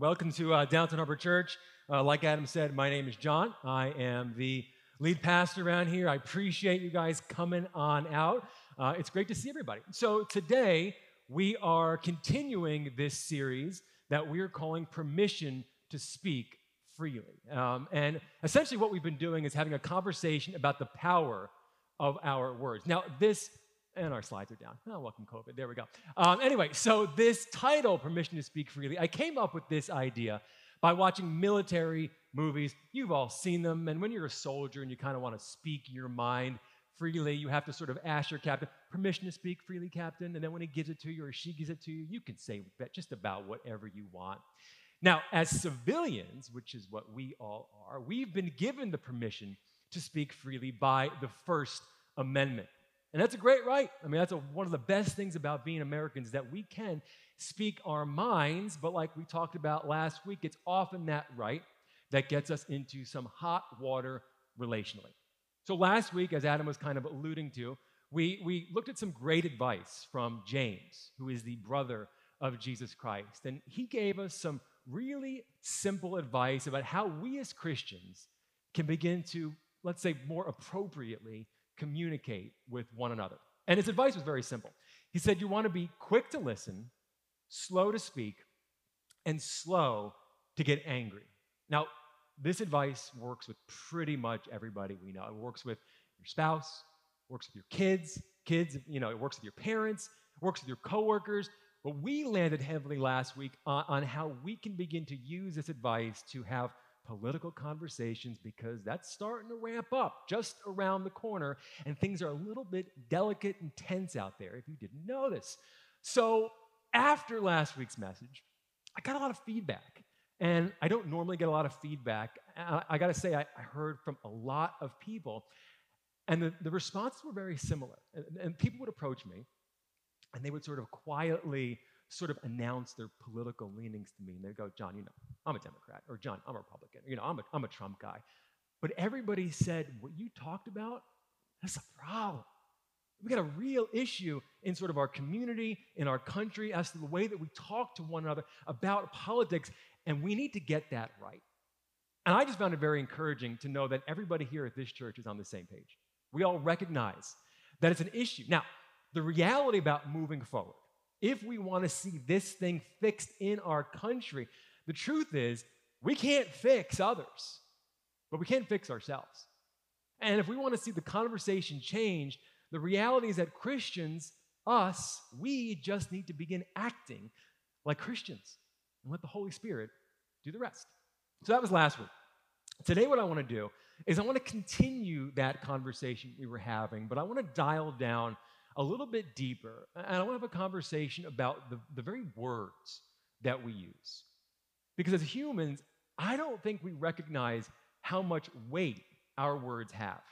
Welcome to Downtown Harbor Church. Like Adam said, my name is John. I am the lead pastor around here. I appreciate you guys coming on out. It's great to see everybody. So today, we are continuing this series that we are calling Permission to Speak Freely. And essentially what we've been doing is having a conversation about the power of our words. Now this, and our slides are down. Oh, welcome COVID, there we go. Anyway, so this title, Permission to Speak Freely, I came up with this idea by watching military movies. You've all seen them, and when you're a soldier and you kind of want to speak your mind freely, you have to sort of ask your captain, permission to speak freely, Captain, and then when he gives it to you or she gives it to you, you can say just about whatever you want. Now, as civilians, which is what we all are, we've been given the permission to speak freely by the First Amendment. And that's a great right. I mean, that's one of the best things about being Americans, that we can speak our minds, but like we talked about last week, it's often that right that gets us into some hot water relationally. So last week, as Adam was kind of alluding to, we looked at some great advice from James, who is the brother of Jesus Christ. And he gave us some really simple advice about how we as Christians can begin to, let's say, more appropriately communicate with one another. And his advice was very simple. He said, you want to be quick to listen, slow to speak, and slow to get angry. Now, this advice works with pretty much everybody we know. It works with your spouse, works with your kids, you know, it works with your parents, works with your coworkers. But we landed heavily last week on how we can begin to use this advice to have political conversations, because that's starting to ramp up just around the corner, and things are a little bit delicate and tense out there, if you didn't know this. So after last week's message, I got a lot of feedback, and I don't normally get a lot of feedback. I got to say, I heard from a lot of people, and the responses were very similar. And people would approach me, and they would sort of quietly sort of announce their political leanings to me, and they'd go, John, you know, I'm a Democrat, or John, I'm a Republican, you know, I'm a Trump guy. But everybody said, what you talked about, that's a problem. We got a real issue in sort of our community, in our country, as to the way that we talk to one another about politics, and we need to get that right. And I just found it very encouraging to know that everybody here at this church is on the same page. We all recognize that it's an issue. Now, the reality about moving forward, if we want to see this thing fixed in our country, the truth is we can't fix others, but we can fix ourselves. And if we want to see the conversation change, the reality is that Christians, us, we just need to begin acting like Christians and let the Holy Spirit do the rest. So that was last week. Today what I want to do is I want to continue that conversation we were having, but I want to dial down a little bit deeper, and I want to have a conversation about the very words that we use. Because as humans, I don't think we recognize how much weight our words have,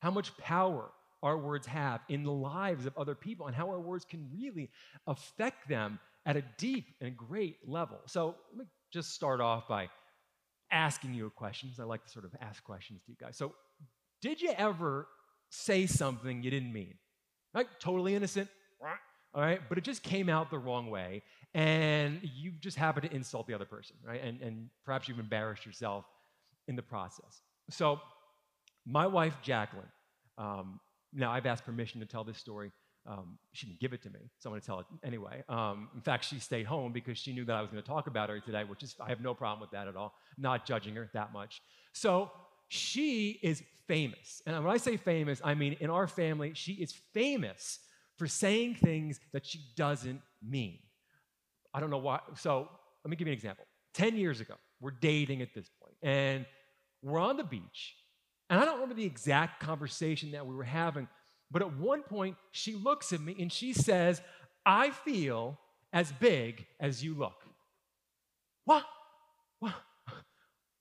how much power our words have in the lives of other people, and how our words can really affect them at a deep and great level. So let me just start off by asking you a question, because I like to sort of ask questions to you guys. So did you ever say something you didn't mean? Right? Totally innocent, all right? But it just came out the wrong way, and you just happened to insult the other person, right? And perhaps you've embarrassed yourself in the process. So my wife, Jacqueline, now I've asked permission to tell this story. She didn't give it to me, so I'm going to tell it anyway. In fact, she stayed home because she knew that I was going to talk about her today, which is, I have no problem with that at all, not judging her that much. So she is famous, and when I say famous, I mean in our family, she is famous for saying things that she doesn't mean. I don't know why, so let me give you an example. 10 years ago, we're dating at this point, and we're on the beach, and I don't remember the exact conversation that we were having, but at one point, she looks at me, and she says, I feel as big as you look. What? What?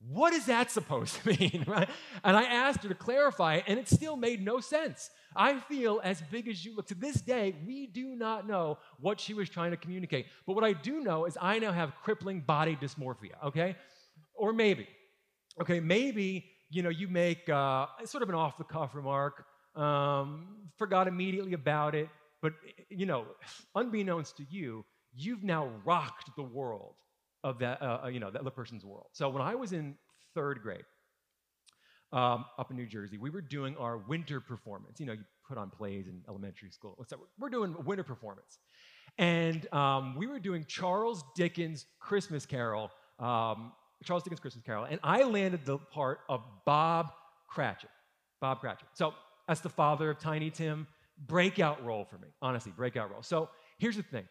What is that supposed to mean, right? And I asked her to clarify it, and it still made no sense. I feel as big as you look. To this day, we do not know what she was trying to communicate. But what I do know is I now have crippling body dysmorphia, okay? Or maybe, okay, maybe, you know, you make sort of an off-the-cuff remark, forgot immediately about it, but, you know, unbeknownst to you, you've now rocked the world of that, that person's world. So when I was in third grade, up in New Jersey, we were doing our winter performance. You know, you put on plays in elementary school. So we're doing a winter performance. And we were doing Charles Dickens' Christmas Carol, and I landed the part of Bob Cratchit. So that's the father of Tiny Tim. Breakout role for me, honestly, breakout role. So here's the thing.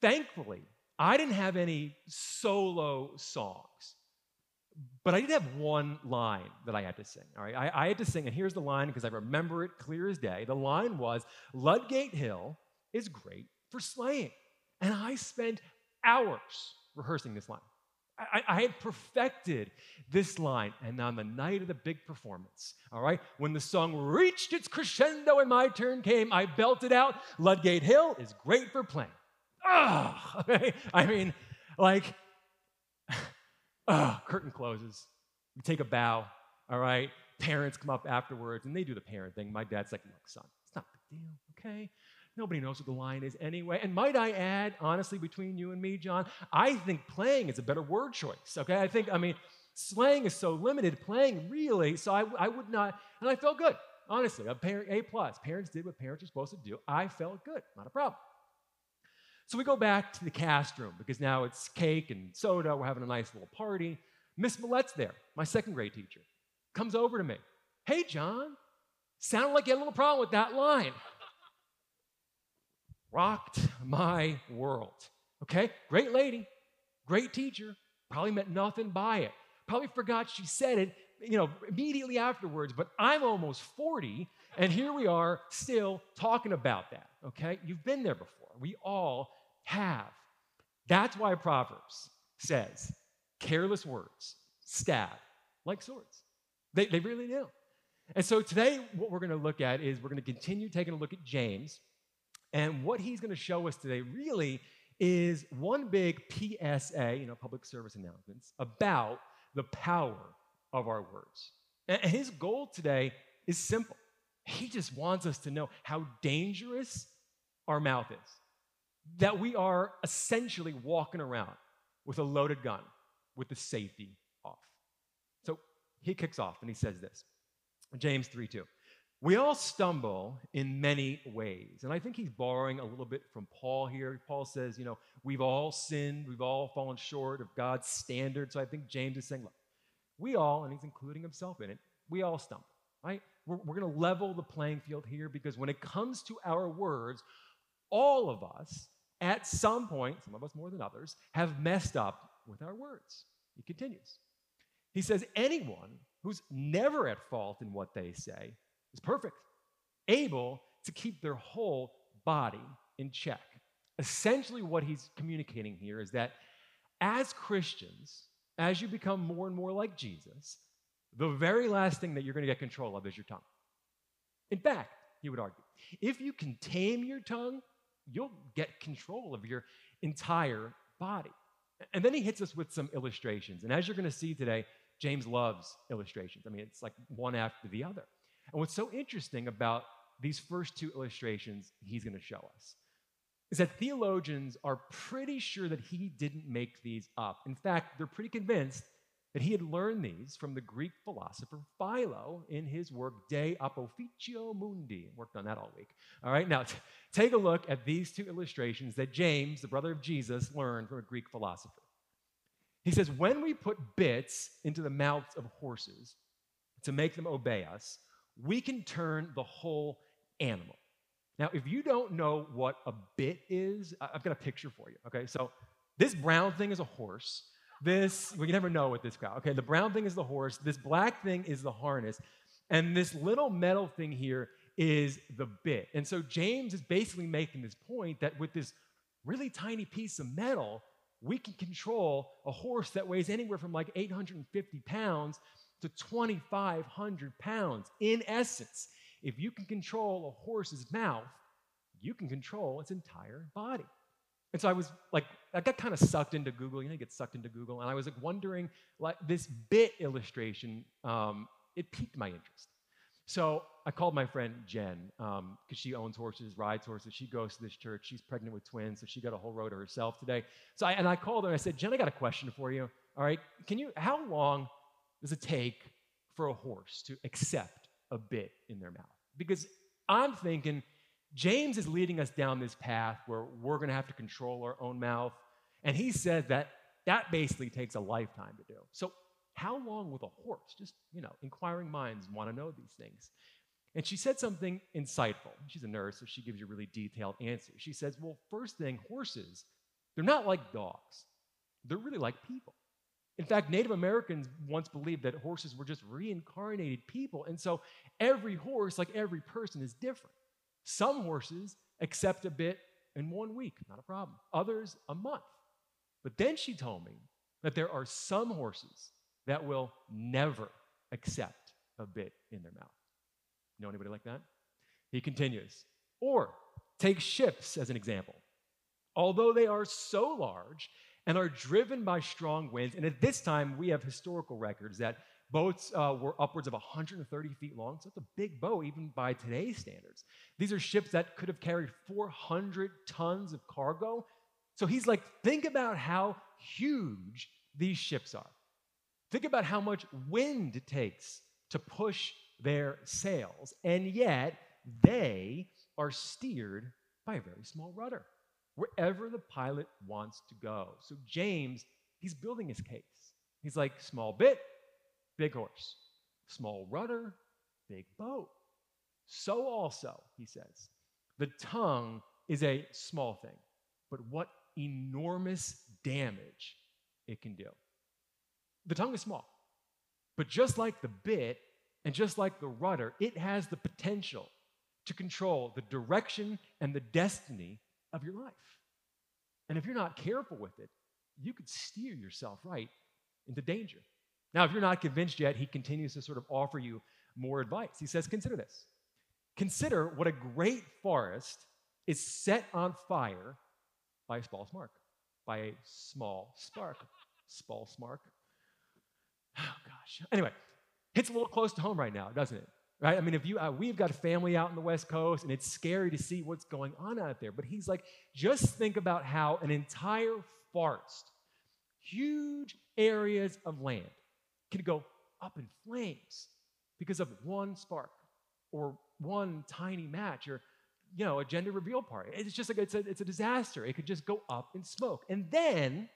Thankfully, I didn't have any solo songs, but I did have one line that I had to sing, all right? I had to sing, and here's the line because I remember it clear as day. The line was, Ludgate Hill is great for sleighing. And I spent hours rehearsing this line. I had perfected this line, and on the night of the big performance, all right, when the song reached its crescendo and my turn came, I belted out, Ludgate Hill is great for playing. Ah, okay? I mean, like, curtain closes, we take a bow, all right, parents come up afterwards, and they do the parent thing. My dad's like, look, son, it's not a big deal, okay? Nobody knows what the line is anyway. And might I add, honestly, between you and me, John, I think playing is a better word choice, okay? I mean, slang is so limited, playing really, so I would not, and I felt good, honestly, A+. Parents did what parents are supposed to do. I felt good, not a problem. So we go back to the cast room because now it's cake and soda. We're having a nice little party. Miss Millette's there, my second grade teacher, comes over to me. Hey, John, sounded like you had a little problem with that line. Rocked my world, okay? Great lady, great teacher, probably meant nothing by it. Probably forgot she said it, you know, immediately afterwards, but I'm almost 40, and here we are still talking about that, okay? You've been there before. We all have. That's why Proverbs says, careless words stab like swords. They really do. And so today, what we're going to look at is we're going to continue taking a look at James. And what he's going to show us today really is one big PSA, you know, public service announcements, about the power of our words. And his goal today is simple. He just wants us to know how dangerous our mouth is, that we are essentially walking around with a loaded gun with the safety off. So he kicks off and he says this, James 3:2. We all stumble in many ways, and I think he's borrowing a little bit from Paul here. Paul says, you know, we've all sinned, we've all fallen short of God's standard, so I think James is saying, look, we all, and he's including himself in it, we all stumble, right? We're going to level the playing field here because when it comes to our words, all of us, at some point, some of us more than others, have messed up with our words. He continues. He says, anyone who's never at fault in what they say is perfect, able to keep their whole body in check. Essentially what he's communicating here is that as Christians, as you become more and more like Jesus, the very last thing that you're going to get control of is your tongue. In fact, he would argue, if you can tame your tongue, you'll get control of your entire body. And then he hits us with some illustrations. And as you're going to see today, James loves illustrations. I mean, it's like one after the other. And what's so interesting about these first two illustrations he's going to show us is that theologians are pretty sure that he didn't make these up. In fact, they're pretty convinced that he had learned these from the Greek philosopher Philo in his work De Apoficio Mundi. Worked on that all week. All right, now take a look at these two illustrations that James, the brother of Jesus, learned from a Greek philosopher. He says, when we put bits into the mouths of horses to make them obey us, we can turn the whole animal. Now, if you don't know what a bit is, I've got a picture for you, okay? So this brown thing is a horse. This, we can never know with this crowd, okay? The brown thing is the horse. This black thing is the harness. And this little metal thing here is the bit. And so James is basically making this point that with this really tiny piece of metal, we can control a horse that weighs anywhere from like 850 pounds to 2,500 pounds. In essence, if you can control a horse's mouth, you can control its entire body. And so I was like, I got kind of sucked into Google. You know, you get sucked into Google. And I was like wondering, like this bit illustration, it piqued my interest. So I called my friend Jen because she owns horses, rides horses. She goes to this church. She's pregnant with twins, so she got a whole row to herself today. So I called her and I said, Jen, I got a question for you. All right, how long does it take for a horse to accept a bit in their mouth? Because I'm thinking James is leading us down this path where we're going to have to control our own mouth. And he said that basically takes a lifetime to do. So how long will a horse? Just, inquiring minds want to know these things. And she said something insightful. She's a nurse, so she gives you really detailed answers. She says, well, first thing, horses, they're not like dogs. They're really like people. In fact, Native Americans once believed that horses were just reincarnated people. And so every horse, like every person, is different. Some horses accept a bit in 1 week, not a problem. Others, a month. But then she told me that there are some horses that will never accept a bit in their mouth. Know anybody like that? He continues. Or take ships as an example. Although they are so large and are driven by strong winds, and at this time we have historical records that boats were upwards of 130 feet long, so it's a big boat even by today's standards. These are ships that could have carried 400 tons of cargo. So he's like, think about how huge these ships are. Think about how much wind it takes to push their sails, and yet they are steered by a very small rudder, wherever the pilot wants to go. So James, he's building his case. He's like, small bit, big horse. Small rudder, big boat. So also, he says, the tongue is a small thing, but what enormous damage it can do. The tongue is small, but just like the bit, and just like the rudder, it has the potential to control the direction and the destiny of your life. And if you're not careful with it, you could steer yourself right into danger. Now, if you're not convinced yet, he continues to sort of offer you more advice. He says, consider this. Consider what a great forest is set on fire by a small spark. By a small spark. Small spark. Oh, gosh. Anyway. Hits a little close to home right now, doesn't it? Right? I mean, if you we've got a family out on the West Coast, and it's scary to see what's going on out there. But he's like, just think about how an entire forest, huge areas of land, can go up in flames because of one spark or one tiny match or, a gender reveal party. It's just like it's a disaster. It could just go up in smoke. And then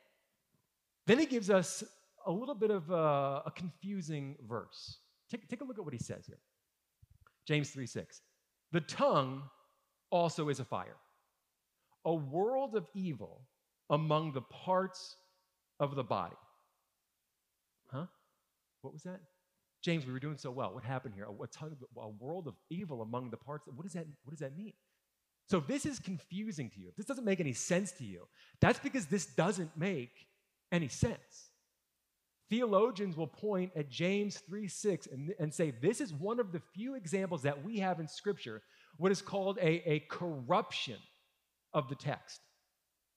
he gives us a little bit of a confusing verse. Take a look at what he says here. James 3:6. The tongue also is a fire, a world of evil among the parts of the body. Huh? What was that? James, we were doing so well. What happened here? A world of evil among the parts. What does that mean? So if this is confusing to you, if this doesn't make any sense to you, that's because this doesn't make any sense. Theologians will point at James 3:6 and say this is one of the few examples that we have in Scripture, what is called a corruption of the text,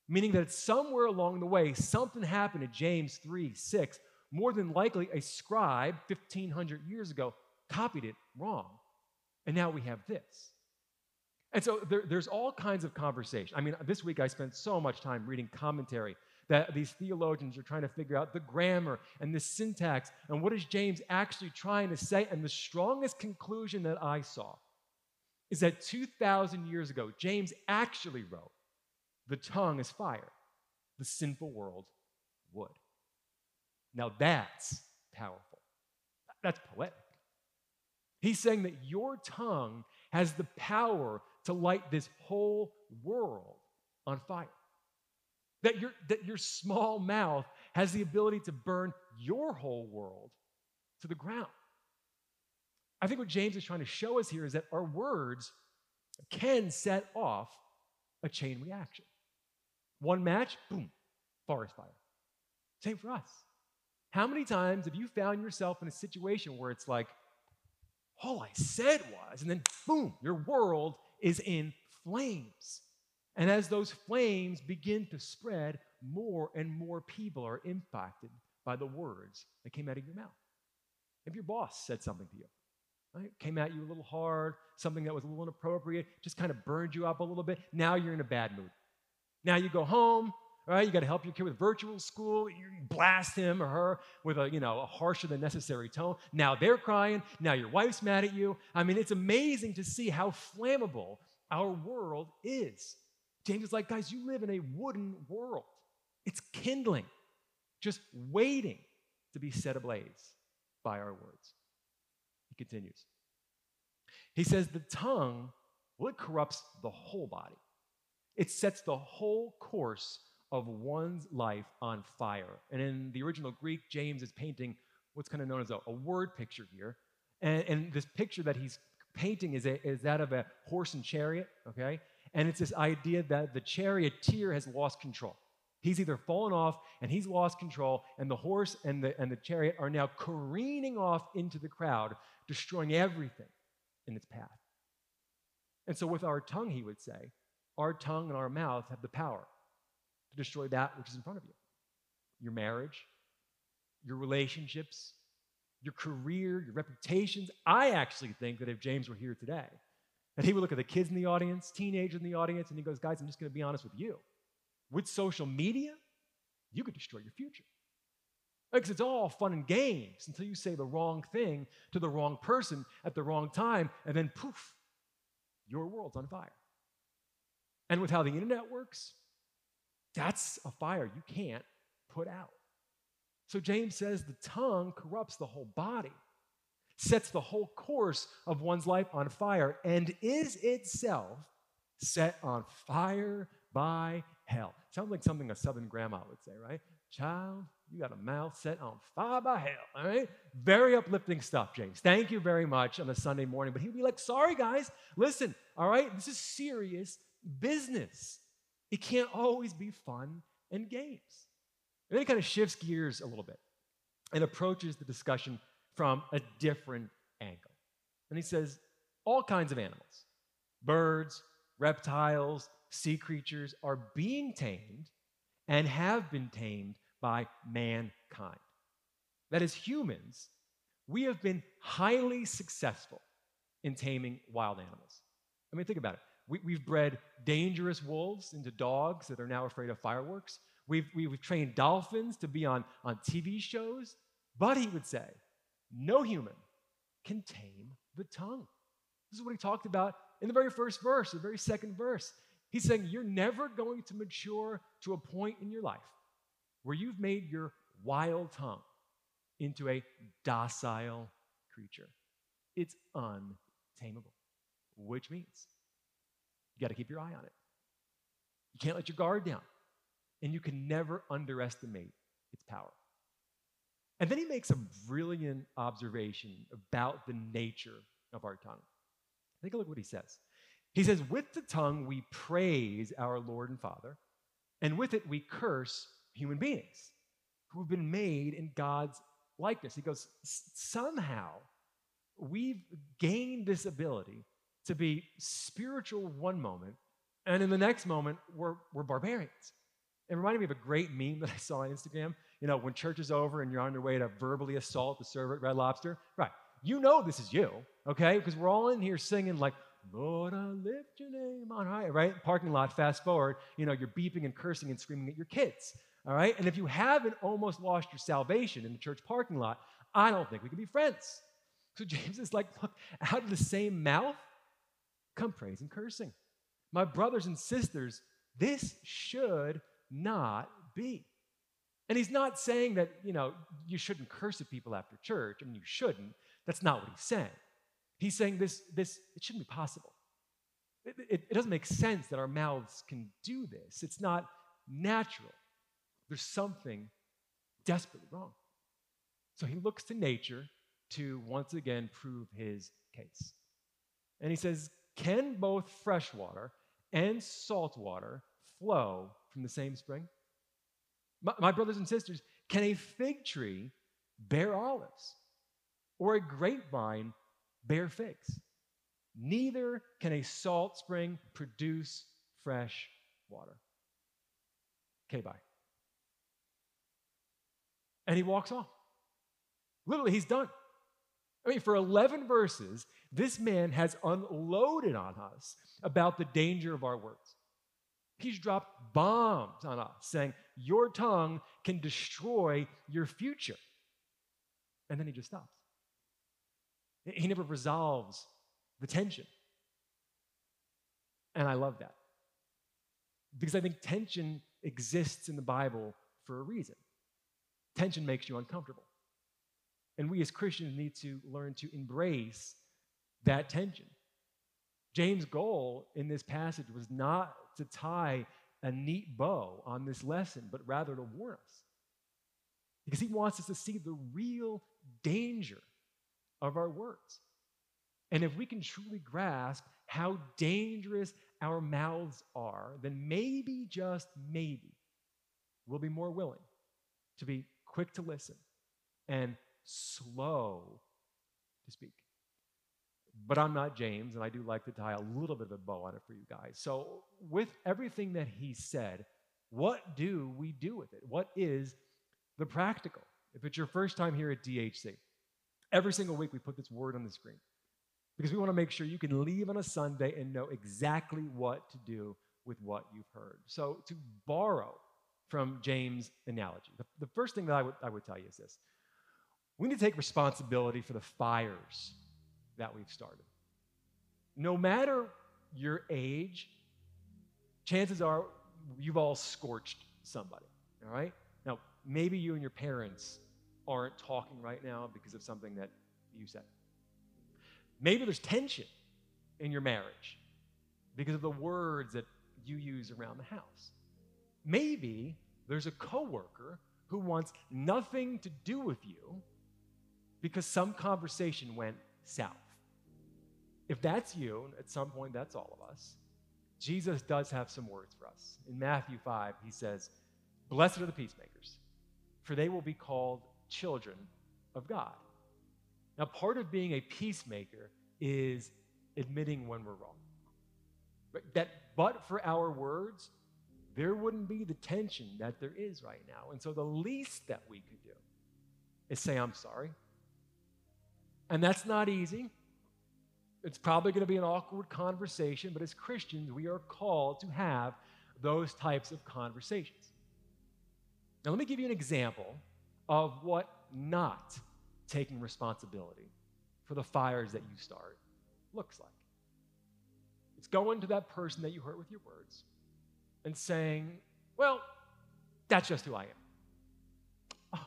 meaning that somewhere along the way, something happened at James 3:6. More than likely, a scribe 1,500 years ago copied it wrong, and now we have this. And so there's all kinds of conversation. I mean, this week I spent so much time reading commentary that these theologians are trying to figure out the grammar and the syntax and what is James actually trying to say. And the strongest conclusion that I saw is that 2,000 years ago, James actually wrote, the tongue is fire, the sinful world would. Now that's powerful. That's poetic. He's saying that your tongue has the power to light this whole world on fire. That your small mouth has the ability to burn your whole world to the ground. I think what James is trying to show us here is that our words can set off a chain reaction. One match, boom, forest fire. Same for us. How many times have you found yourself in a situation where it's like, all I said was, and then boom, your world is in flames. And as those flames begin to spread, more and more people are impacted by the words that came out of your mouth. If your boss said something to you, right? Came at you a little hard, something that was a little inappropriate, just kind of burned you up a little bit. Now you're in a bad mood. Now you go home, right? You got to help your kid with virtual school. You blast him or her with a harsher than necessary tone. Now they're crying. Now your wife's mad at you. I mean, it's amazing to see how flammable our world is. James is like, guys, you live in a wooden world. It's kindling, just waiting to be set ablaze by our words. He continues. He says the tongue, well, it corrupts the whole body. It sets the whole course of one's life on fire. And in the original Greek, James is painting what's kind of known as a word picture here. And this picture that he's painting is that of a horse and chariot, okay? And it's this idea that the charioteer has lost control. He's either fallen off and he's lost control, and the horse and the chariot are now careening off into the crowd, destroying everything in its path. And so with our tongue, he would say, our tongue and our mouth have the power to destroy that which is in front of you. Your marriage, your relationships, your career, your reputations. I actually think that if James were here today, that he would look at the kids in the audience, teenagers in the audience, and he goes, guys, I'm just going to be honest with you. With social media, you could destroy your future. Because it's all fun and games until you say the wrong thing to the wrong person at the wrong time, and then poof, your world's on fire. And with how the internet works, that's a fire you can't put out. So James says the tongue corrupts the whole body, sets the whole course of one's life on fire, and is itself set on fire by hell. Sounds like something a Southern grandma would say, right? Child, you got a mouth set on fire by hell, all right? Very uplifting stuff, James. Thank you very much on a Sunday morning. But he'd be like, sorry, guys, listen, all right? This is serious business. It can't always be fun and games. And then he kind of shifts gears a little bit and approaches the discussion from a different angle. And he says, all kinds of animals, birds, reptiles, sea creatures are being tamed and have been tamed by mankind. That is, humans, we have been highly successful in taming wild animals. I mean, think about it. We've bred dangerous wolves into dogs that are now afraid of fireworks. We've trained dolphins to be on TV shows. But he would say, no human can tame the tongue. This is what he talked about in the very first verse, the very second verse. He's saying you're never going to mature to a point in your life where you've made your wild tongue into a docile creature. It's untamable, which means you got to keep your eye on it. You can't let your guard down, and you can never underestimate its power. And then he makes a brilliant observation about the nature of our tongue. Take a look at what he says. He says, with the tongue we praise our Lord and Father, and with it we curse human beings who have been made in God's likeness. He goes, somehow we've gained this ability to be spiritual one moment, and in the next moment, we're barbarians. It reminded me of a great meme that I saw on Instagram. You know, when church is over and you're on your way to verbally assault the server at Red Lobster, right? You know this is you, okay? Because we're all in here singing like, Lord, I lift your name on high, right? Parking lot, fast forward, you know, you're beeping and cursing and screaming at your kids, all right? And if you haven't almost lost your salvation in the church parking lot, I don't think we can be friends. So James is like, look, out of the same mouth come praise and cursing. My brothers and sisters, this should not be. And he's not saying that, you know, you shouldn't curse at people after church. I mean, you shouldn't. That's not what he's saying. He's saying this it shouldn't be possible. It doesn't make sense that our mouths can do this. It's not natural. There's something desperately wrong. So he looks to nature to once again prove his case. And he says, can both fresh water and salt water flow from the same spring? My brothers and sisters, can a fig tree bear olives or a grapevine bear figs? Neither can a salt spring produce fresh water. Okay, bye. And he walks off. Literally, he's done. I mean, for 11 verses, this man has unloaded on us about the danger of our words. He's dropped bombs on us saying, your tongue can destroy your future. And then he just stops. He never resolves the tension. And I love that. Because I think tension exists in the Bible for a reason. Tension makes you uncomfortable. And we as Christians need to learn to embrace that tension. James' goal in this passage was not to tie a neat bow on this lesson, but rather to warn us. Because he wants us to see the real danger of our words. And if we can truly grasp how dangerous our mouths are, then maybe, just maybe, we'll be more willing to be quick to listen and slow to speak. But I'm not James, and I do like to tie a little bit of a bow on it for you guys. So with everything that he said, what do we do with it? What is the practical? If it's your first time here at DHC, every single week we put this word on the screen because we want to make sure you can leave on a Sunday and know exactly what to do with what you've heard. So to borrow from James' analogy, the first thing that I would tell you is this. We need to take responsibility for the fires that we've started. No matter your age, chances are you've all scorched somebody, all right? Now, maybe you and your parents aren't talking right now because of something that you said. Maybe there's tension in your marriage because of the words that you use around the house. Maybe there's a coworker who wants nothing to do with you because some conversation went south. If that's you, and at some point that's all of us, Jesus does have some words for us. In Matthew 5, he says, "Blessed are the peacemakers, for they will be called children of God." Now, part of being a peacemaker is admitting when we're wrong. But for our words, there wouldn't be the tension that there is right now. And so the least that we could do is say, "I'm sorry." And that's not easy. It's probably going to be an awkward conversation, but as Christians, we are called to have those types of conversations. Now, let me give you an example of what not taking responsibility for the fires that you start looks like. It's going to that person that you hurt with your words and saying, "Well, that's just who I am."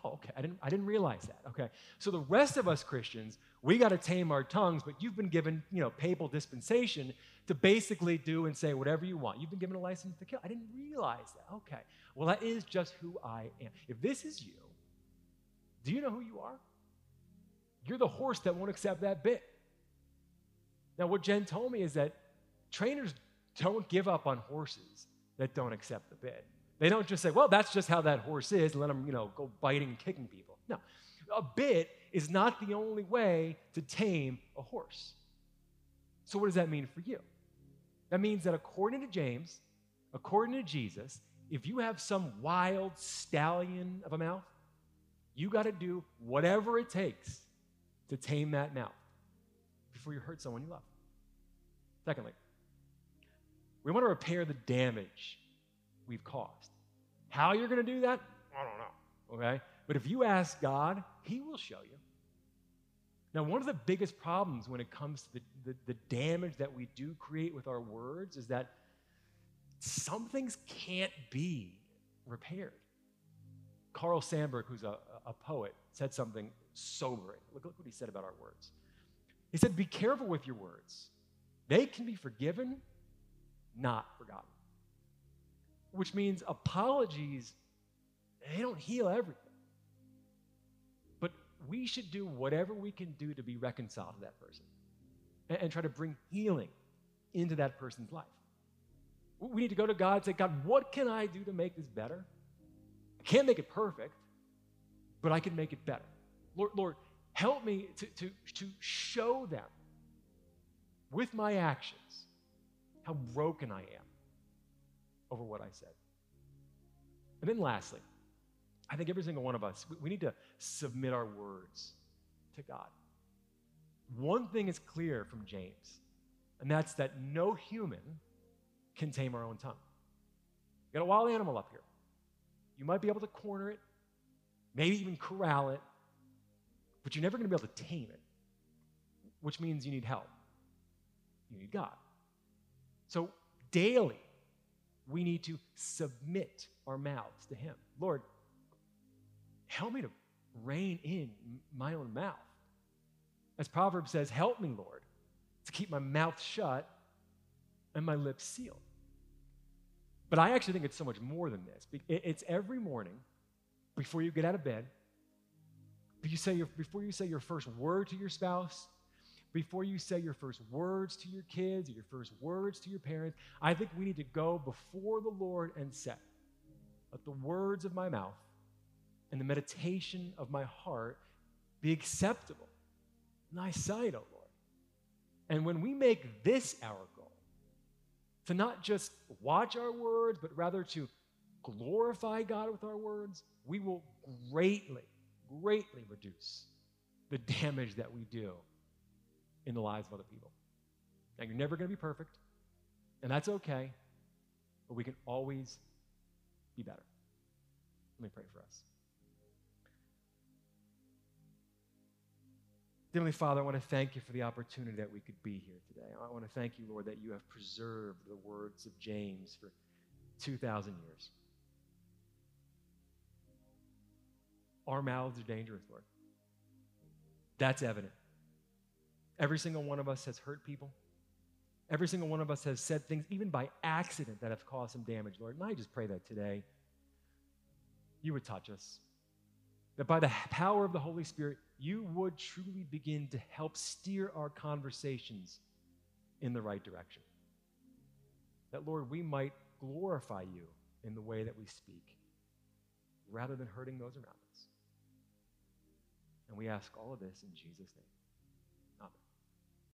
Oh, okay, I didn't realize that. Okay, so the rest of us Christians, we got to tame our tongues, but you've been given, papal dispensation to basically do and say whatever you want. You've been given a license to kill. I didn't realize that. Okay, well, that is just who I am. If this is you, do you know who you are? You're the horse that won't accept that bit. Now, what Jen told me is that trainers don't give up on horses that don't accept the bit. They don't just say, "Well, that's just how that horse is," and let them, go biting and kicking people. No, a bit is not the only way to tame a horse. So what does that mean for you? That means that according to James, according to Jesus, if you have some wild stallion of a mouth, you got to do whatever it takes to tame that mouth before you hurt someone you love. Secondly, we want to repair the damage we've caused. How you're going to do that, I don't know, okay? But if you ask God, he will show you. Now, one of the biggest problems when it comes to the damage that we do create with our words is that some things can't be repaired. Carl Sandburg, who's a poet, said something sobering. Look what he said about our words. He said, "Be careful with your words. They can be forgiven, not forgotten." Which means apologies, they don't heal everything. But we should do whatever we can do to be reconciled to that person and try to bring healing into that person's life. We need to go to God and say, "God, what can I do to make this better? I can't make it perfect, but I can make it better. Lord, help me to show them with my actions how broken I am over what I said." And then lastly, I think every single one of us, we need to submit our words to God. one thing is clear from James, and that's that no human can tame our own tongue. You got a wild animal up here. You might be able to corner it, maybe even corral it, but you're never going to be able to tame it, which means you need help. You need God. So daily, we need to submit our mouths to him. Lord, help me to rein in my own mouth. As Proverbs says, help me, Lord, to keep my mouth shut and my lips sealed. But I actually think it's so much more than this. It's every morning before you get out of bed, before you say your first word to your spouse, before you say your first words to your kids or your first words to your parents, I think we need to go before the Lord and say, let the words of my mouth and the meditation of my heart be acceptable in thy sight, O Lord. And when we make this our goal, to not just watch our words, but rather to glorify God with our words, we will greatly, greatly reduce the damage that we do in the lives of other people. Now, you're never going to be perfect, and that's okay, but we can always be better. Let me pray for us. Heavenly Father, I want to thank you for the opportunity that we could be here today. I want to thank you, Lord, that you have preserved the words of James for 2,000 years. Our mouths are dangerous, Lord. That's evident. Every single one of us has hurt people. Every single one of us has said things, even by accident, that have caused some damage, Lord. And I just pray that today you would touch us, that by the power of the Holy Spirit, you would truly begin to help steer our conversations in the right direction. That, Lord, we might glorify you in the way that we speak rather than hurting those around us. And we ask all of this in Jesus' name.